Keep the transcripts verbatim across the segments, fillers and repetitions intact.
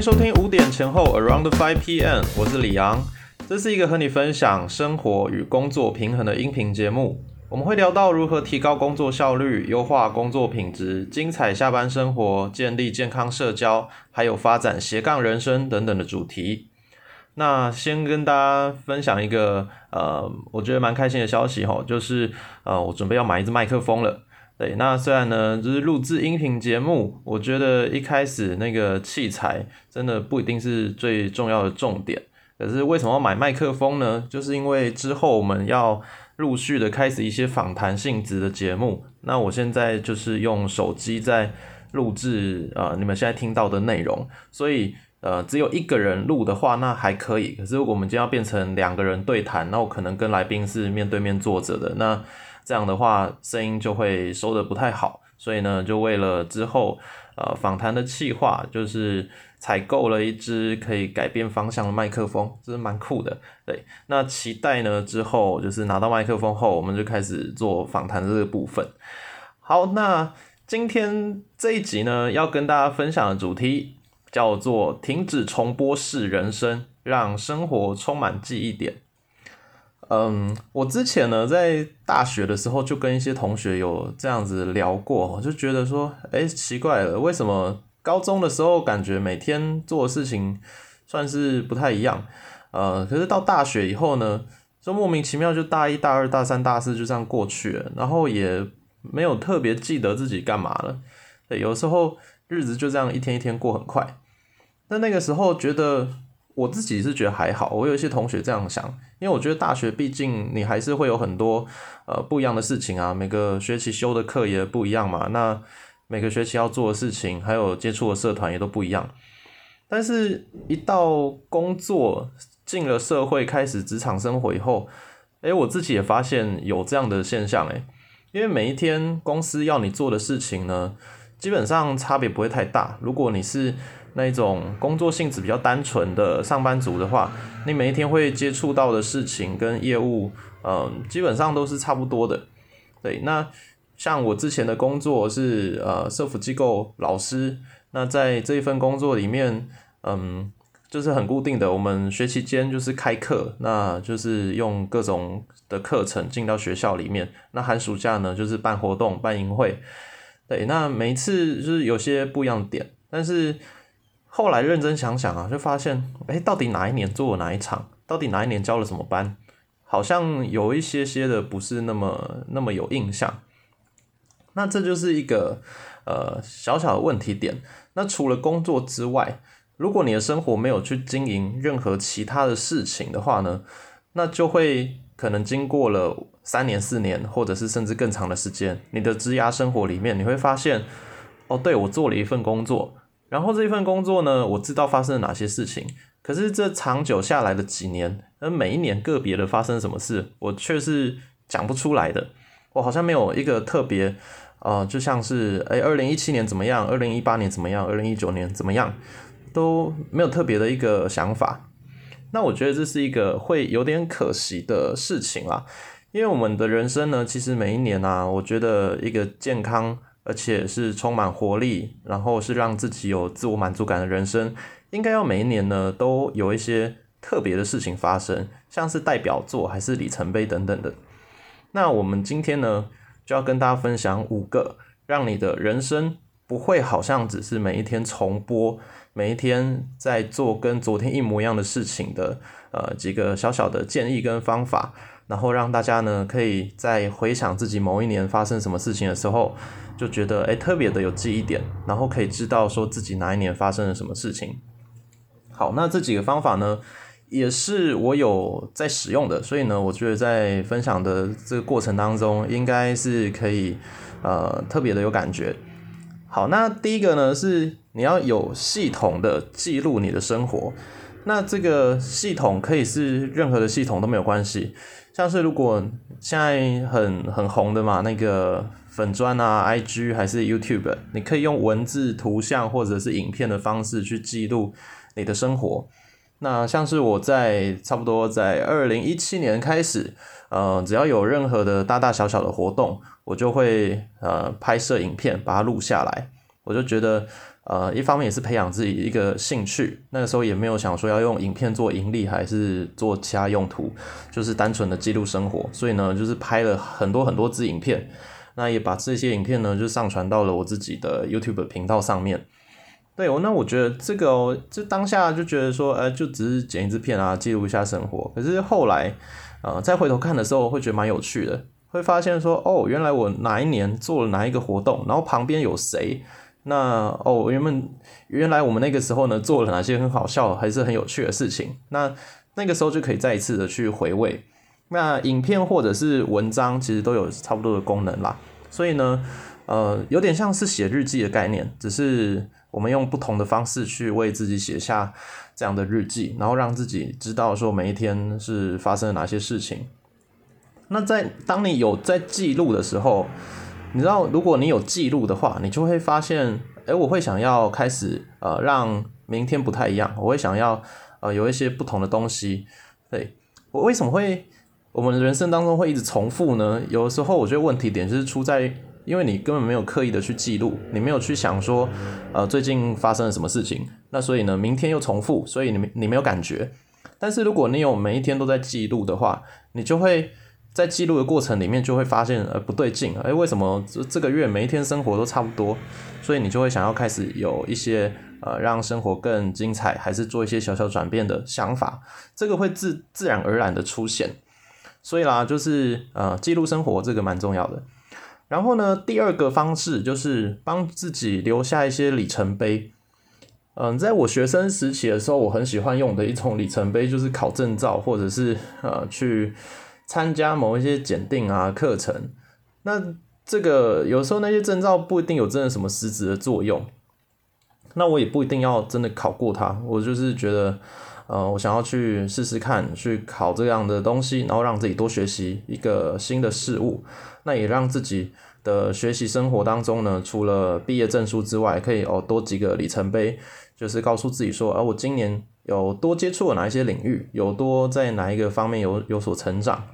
迎收听五点前后 Around five P M， 我是李昂。这是一个和你分享生活与工作平衡的音频节目，我们会聊到如何提高工作效率、优化工作品质、精彩下班生活、建立健康社交，还有发展斜杠人生等等的主题。那先跟大家分享一个呃，我觉得蛮开心的消息吼，就是呃，我准备要买一支麦克风了。对，那虽然呢，就是录制音频节目，我觉得一开始那个器材真的不一定是最重要的重点。可是为什么要买麦克风呢？就是因为之后我们要陆续的开始一些访谈性质的节目。那我现在就是用手机在录制啊、呃，你们现在听到的内容，所以。呃，只有一个人录的话，那还可以。可是如果我们今天要变成两个人对谈，那我可能跟来宾是面对面坐着的，那这样的话声音就会收得不太好。所以呢，就为了之后呃访谈的企划，就是采购了一支可以改变方向的麦克风，这是蛮酷的。对，那期待呢之后就是拿到麦克风后，我们就开始做访谈这个部分。好，那今天这一集呢，要跟大家分享的主题。叫做停止重播式人生，让生活充满记忆点。嗯，我之前呢在大学的时候就跟一些同学有这样子聊过，我就觉得说，哎、欸，奇怪了，为什么高中的时候感觉每天做的事情算是不太一样，呃，可是到大学以后呢，就莫名其妙就大一、大二、大三、大四就这样过去了，然后也没有特别记得自己干嘛了，对，有时候日子就这样一天一天过很快。那那个时候觉得我自己是觉得还好，我有一些同学这样想，因为我觉得大学毕竟你还是会有很多呃不一样的事情啊，每个学期修的课也不一样嘛，那每个学期要做的事情还有接触的社团也都不一样。但是一到工作进了社会开始职场生活以后，诶，我自己也发现有这样的现象诶，因为每一天公司要你做的事情呢基本上差别不会太大，如果你是那种工作性质比较单纯的上班族的话，你每一天会接触到的事情跟业务、呃、基本上都是差不多的。对，那像我之前的工作是呃社福机构老师，那在这一份工作里面嗯就是很固定的，我们学期间就是开课，那就是用各种的课程进到学校里面，那寒暑假呢就是办活动办营会。对，那每一次就是有些不一样的点，但是后来认真想想啊，就发现，哎，到底哪一年做了哪一场，到底哪一年教了什么班，好像有一些些的不是那么那么有印象。那这就是一个呃小小的问题点。那除了工作之外，如果你的生活没有去经营任何其他的事情的话呢，那就会可能经过了三年四年或者是甚至更长的时间，你的职涯生活里面你会发现，哦，对，我做了一份工作，然后这一份工作呢我知道发生了哪些事情，可是这长久下来的几年，而每一年个别的发生什么事我却是讲不出来的，我好像没有一个特别呃，就像是诶二零一七年怎么样，二零一八年怎么样，二零一九年怎么样，都没有特别的一个想法。那我觉得这是一个会有点可惜的事情啦，因为我们的人生呢，其实每一年啊，我觉得一个健康，而且是充满活力，然后是让自己有自我满足感的人生，应该要每一年呢，都有一些特别的事情发生，像是代表作还是里程碑等等的。那我们今天呢，就要跟大家分享五个，让你的人生不会好像只是每一天重播，每一天在做跟昨天一模一样的事情的，呃，几个小小的建议跟方法。然后让大家呢可以在回想自己某一年发生什么事情的时候，就觉得诶特别的有记忆点，然后可以知道说自己哪一年发生了什么事情。好，那这几个方法呢也是我有在使用的，所以呢我觉得在分享的这个过程当中应该是可以呃特别的有感觉。好，那第一个呢是你要有系统的记录你的生活。那这个系统可以是任何的系统都没有关系，像是如果现在很很红的嘛，那个粉专啊 I G 还是 YouTube， 你可以用文字图像或者是影片的方式去记录你的生活。那像是我在差不多在二零一七年开始呃，只要有任何的大大小小的活动，我就会呃拍摄影片把它录下来，我就觉得呃，一方面也是培养自己一个兴趣，那个时候也没有想说要用影片做盈利还是做其他用途，就是单纯的记录生活，所以呢就是拍了很多很多支影片，那也把这些影片呢就上传到了我自己的 YouTube 频道上面。对、哦、那我觉得这个、哦、就当下就觉得说呃，就只是剪一支片啊，记录一下生活，可是后来呃，再回头看的时候会觉得蛮有趣的，会发现说哦，原来我哪一年做了哪一个活动，然后旁边有谁，那哦，原本原来我们那个时候呢做了哪些很好笑还是很有趣的事情，那那个时候就可以再一次的去回味。那影片或者是文章其实都有差不多的功能啦，所以呢呃，有点像是写日记的概念，只是我们用不同的方式去为自己写下这样的日记，然后让自己知道说每一天是发生了哪些事情。那在当你有在记录的时候，你知道如果你有记录的话，你就会发现诶，我会想要开始呃让明天不太一样，我会想要呃有一些不同的东西。对，我为什么会我们人生当中会一直重复呢？有的时候我觉得问题点就是出在因为你根本没有刻意的去记录，你没有去想说呃最近发生了什么事情，那所以呢明天又重复，所以你你没有感觉。但是如果你有每一天都在记录的话，你就会在记录的过程里面就会发现呃不对劲，诶为什么这个月每一天生活都差不多，所以你就会想要开始有一些呃让生活更精彩还是做一些小小转变的想法，这个会自自然而然的出现。所以啦就是呃记录生活这个蛮重要的。然后呢第二个方式就是帮自己留下一些里程碑。嗯，在我学生时期的时候，我很喜欢用的一种里程碑就是考证照，或者是呃去参加某一些检定啊课程。那这个有时候那些证照不一定有真的什么实质的作用，那我也不一定要真的考过它，我就是觉得呃，我想要去试试看去考这样的东西，然后让自己多学习一个新的事物，那也让自己的学习生活当中呢除了毕业证书之外可以、哦、多几个里程碑，就是告诉自己说、啊、我今年有多接触了哪一些领域，有多在哪一个方面有有所成长。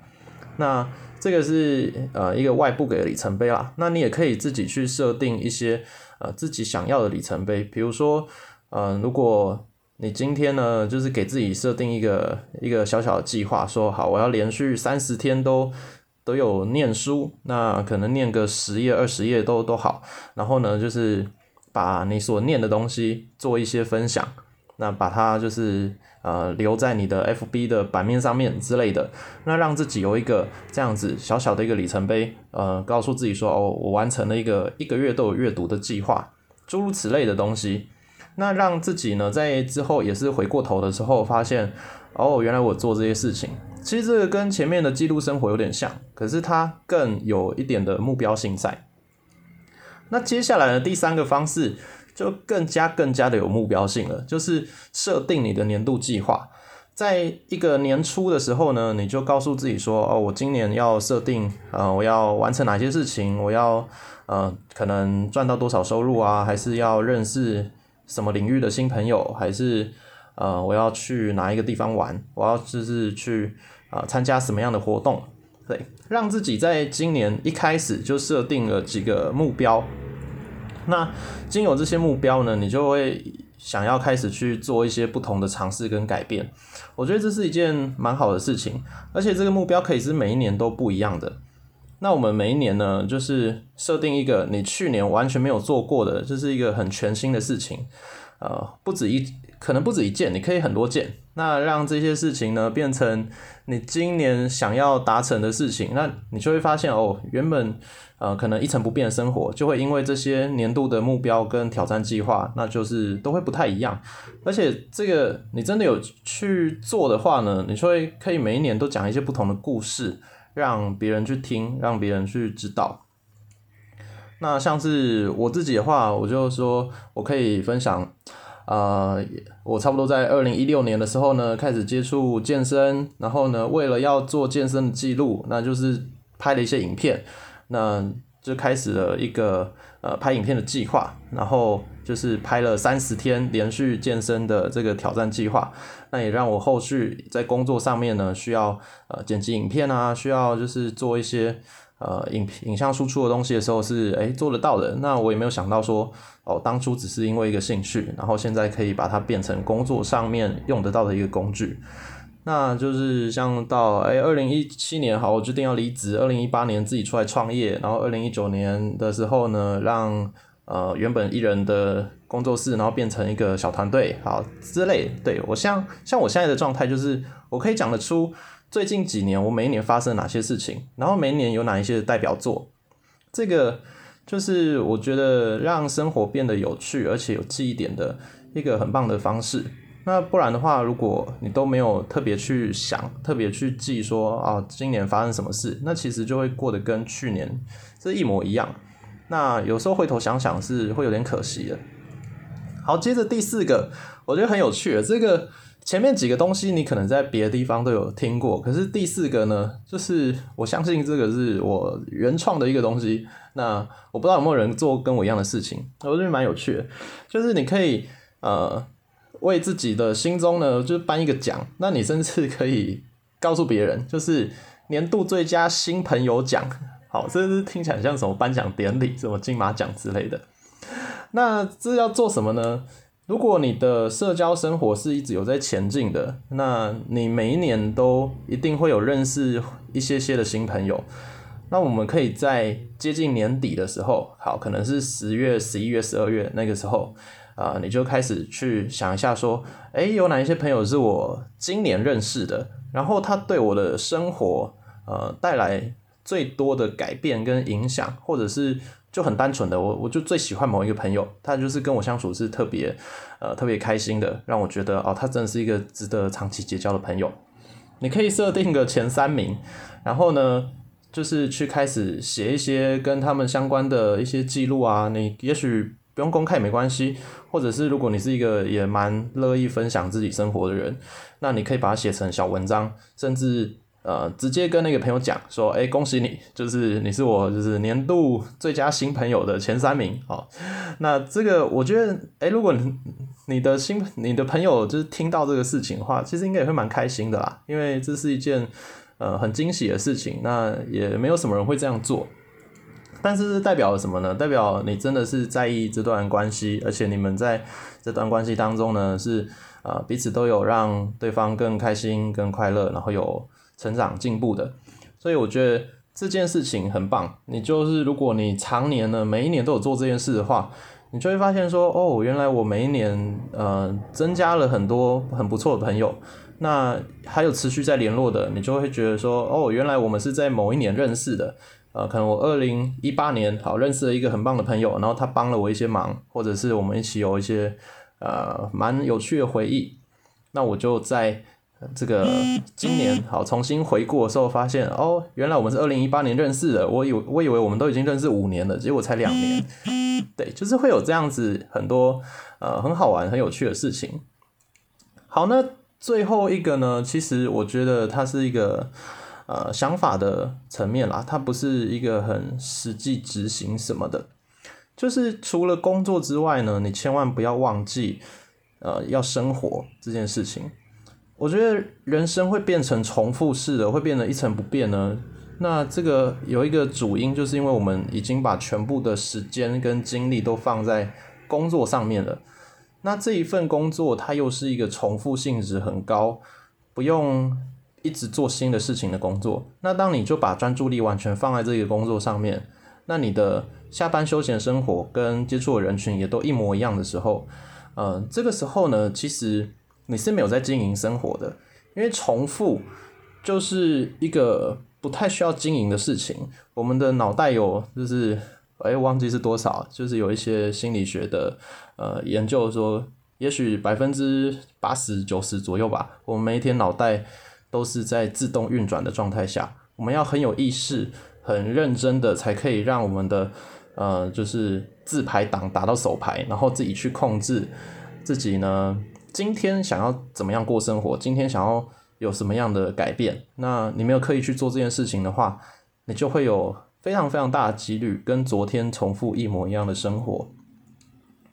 那这个是呃一个外部给的里程碑啦，那你也可以自己去设定一些呃自己想要的里程碑，比如说呃如果你今天呢就是给自己设定一个一个小小的计划，说好我要连续三十天都都有念书，那可能念个十页二十页都都好，然后呢就是把你所念的东西做一些分享，那把它就是呃留在你的 F B 的版面上面之类的，那让自己有一个这样子小小的一个里程碑，呃告诉自己说哦我完成了一个一个月都有阅读的计划，诸如此类的东西，那让自己呢在之后也是回过头的时候发现哦原来我做这些事情。其实这个跟前面的记录生活有点像，可是它更有一点的目标性在。那接下来的第三个方式就更加更加的有目标性了，就是设定你的年度计划。在一个年初的时候呢，你就告诉自己说哦我今年要设定呃我要完成哪些事情，我要呃可能赚到多少收入啊，还是要认识什么领域的新朋友，还是呃我要去哪一个地方玩，我要就是去呃参加什么样的活动。对，让自己在今年一开始就设定了几个目标，那经由这些目标呢，你就会想要开始去做一些不同的尝试跟改变。我觉得这是一件蛮好的事情，而且这个目标可以是每一年都不一样的。那我们每一年呢，就是设定一个你去年完全没有做过的，这是一个很全新的事情，呃，不止一，可能不止一件，你可以很多件。那让这些事情呢，变成你今年想要达成的事情，那你就会发现哦，原本呃可能一成不变的生活，就会因为这些年度的目标跟挑战计划，那就是都会不太一样。而且这个你真的有去做的话呢，你就会可以每一年都讲一些不同的故事，让别人去听，让别人去知道。那像是我自己的话，我就说我可以分享呃，我差不多在二零一六年的时候呢开始接触健身，然后呢为了要做健身的记录，那就是拍了一些影片，那就开始了一个呃拍影片的计划，然后就是拍了三十天连续健身的这个挑战计划，那也让我后续在工作上面呢需要呃剪辑影片啊，需要就是做一些呃影影像输出的东西的时候是诶做得到的。那我也没有想到说哦，当初只是因为一个兴趣，然后现在可以把它变成工作上面用得到的一个工具。那就是像到诶二零一七年好，我决定要离职，二零一八年自己出来创业，然后二零一九年的时候呢，让呃原本一人的工作室然后变成一个小团队好之类。对，我像像我现在的状态就是我可以讲得出最近几年我每一年发生哪些事情，然后每一年有哪一些代表作。这个就是我觉得让生活变得有趣而且有记忆点的一个很棒的方式。那不然的话，如果你都没有特别去想特别去记说啊今年发生什么事，那其实就会过得跟去年是一模一样，那有时候回头想想是会有点可惜的。好，接着第四个我觉得很有趣的，这个前面几个东西你可能在别的地方都有听过，可是第四个呢，就是我相信这个是我原创的一个东西，那我不知道有没有人做跟我一样的事情，我觉得蛮有趣的。就是你可以呃为自己的心中呢就是颁一个奖，那你甚至可以告诉别人就是年度最佳新朋友奖。好，这是听起来像什么颁奖典礼，什么金马奖之类的。那这要做什么呢？如果你的社交生活是一直有在前进的，那你每一年都一定会有认识一些些的新朋友。那我们可以在接近年底的时候，好，可能是十月、十一月、十二月那个时候啊、呃，你就开始去想一下说，诶，有哪一些朋友是我今年认识的，然后他对我的生活呃带来最多的改变跟影响，或者是就很单纯的我我就最喜欢某一个朋友，他就是跟我相处是特别呃特别开心的，让我觉得哦他真的是一个值得长期结交的朋友。你可以设定个前三名，然后呢就是去开始写一些跟他们相关的一些记录啊，你也许不用公开也没关系，或者是如果你是一个也蛮乐意分享自己生活的人，那你可以把它写成小文章，甚至呃，直接跟那个朋友讲说，哎，恭喜你，就是你是我就是年度最佳新朋友的前三名。好，那这个我觉得，哎，如果你的新你的朋友就是听到这个事情的话，其实应该也会蛮开心的啦，因为这是一件呃很惊喜的事情，那也没有什么人会这样做。但是代表了什么呢？代表你真的是在意这段关系，而且你们在这段关系当中呢，是呃彼此都有让对方更开心、更快乐，然后有成长进步的。所以我觉得这件事情很棒，你就是如果你常年呢每一年都有做这件事的话，你就会发现说哦原来我每一年呃增加了很多很不错的朋友，那还有持续在联络的，你就会觉得说哦原来我们是在某一年认识的，呃可能我二零一八年好认识了一个很棒的朋友，然后他帮了我一些忙，或者是我们一起有一些呃蛮有趣的回忆，那我就在这个今年好重新回顾的时候发现哦原来我们是二零一八年认识的，我以为我以为我们都已经认识五年了，结果才两年。对，就是会有这样子很多呃很好玩很有趣的事情。好，那最后一个呢，其实我觉得它是一个呃想法的层面啦，它不是一个很实际执行什么的。就是除了工作之外呢，你千万不要忘记呃要生活这件事情。我觉得人生会变成重复式的，会变得一成不变呢，那这个有一个主因，就是因为我们已经把全部的时间跟精力都放在工作上面了。那这一份工作它又是一个重复性质很高，不用一直做新的事情的工作。那当你就把专注力完全放在这个工作上面，那你的下班休闲生活跟接触的人群也都一模一样的时候，呃，这个时候呢，其实你是没有在经营生活的，因为重复就是一个不太需要经营的事情。我们的脑袋有就是，哎，忘记是多少，就是有一些心理学的呃研究说，也许百分之八十九十左右吧，我们每一天脑袋都是在自动运转的状态下，我们要很有意识、很认真的才可以让我们的呃就是自排档打到手排，然后自己去控制自己呢。今天想要怎么样过生活，今天想要有什么样的改变，那你没有刻意去做这件事情的话，你就会有非常非常大的几率跟昨天重复一模一样的生活。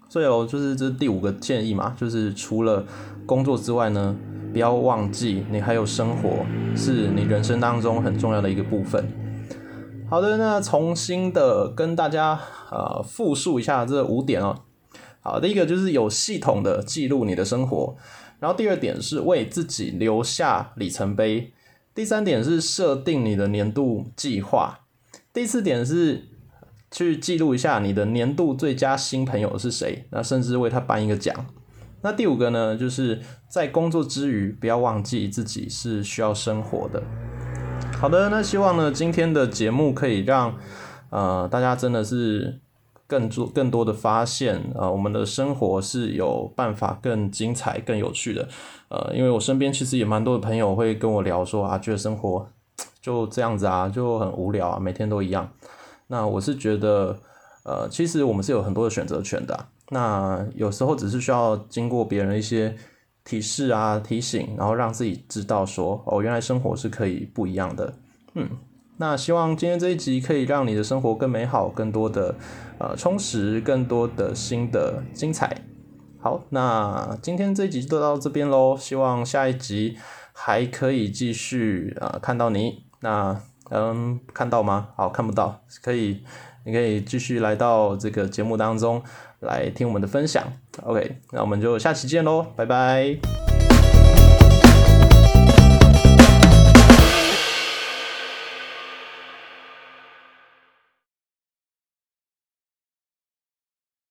所以哦，就是这第五个建议嘛，就是除了工作之外呢，不要忘记你还有生活，是你人生当中很重要的一个部分。好的，那重新的跟大家呃复述一下这五点哦。好，第一个就是有系统的记录你的生活，然后第二点是为自己留下里程碑，第三点是设定你的年度计划，第四点是去记录一下你的年度最佳新朋友是谁，那甚至为他颁一个奖。那第五个呢，就是在工作之余不要忘记自己是需要生活的。好的，那希望呢今天的节目可以让呃大家真的是更多更多的发现啊、呃，我们的生活是有办法更精彩、更有趣的。呃，因为我身边其实也蛮多的朋友会跟我聊说啊，觉得生活就这样子啊，就很无聊啊，每天都一样。那我是觉得，呃，其实我们是有很多的选择权的、啊。那有时候只是需要经过别人一些提示啊、提醒，然后让自己知道说，哦，原来生活是可以不一样的。嗯，那希望今天这一集可以让你的生活更美好，更多的呃充实，更多的新的精彩。好，那今天这一集就到这边咯，希望下一集还可以继续呃看到你。那嗯，看到吗？好，看不到，可以，你可以继续来到这个节目当中来听我们的分享。OK， 那我们就下期见咯，拜拜。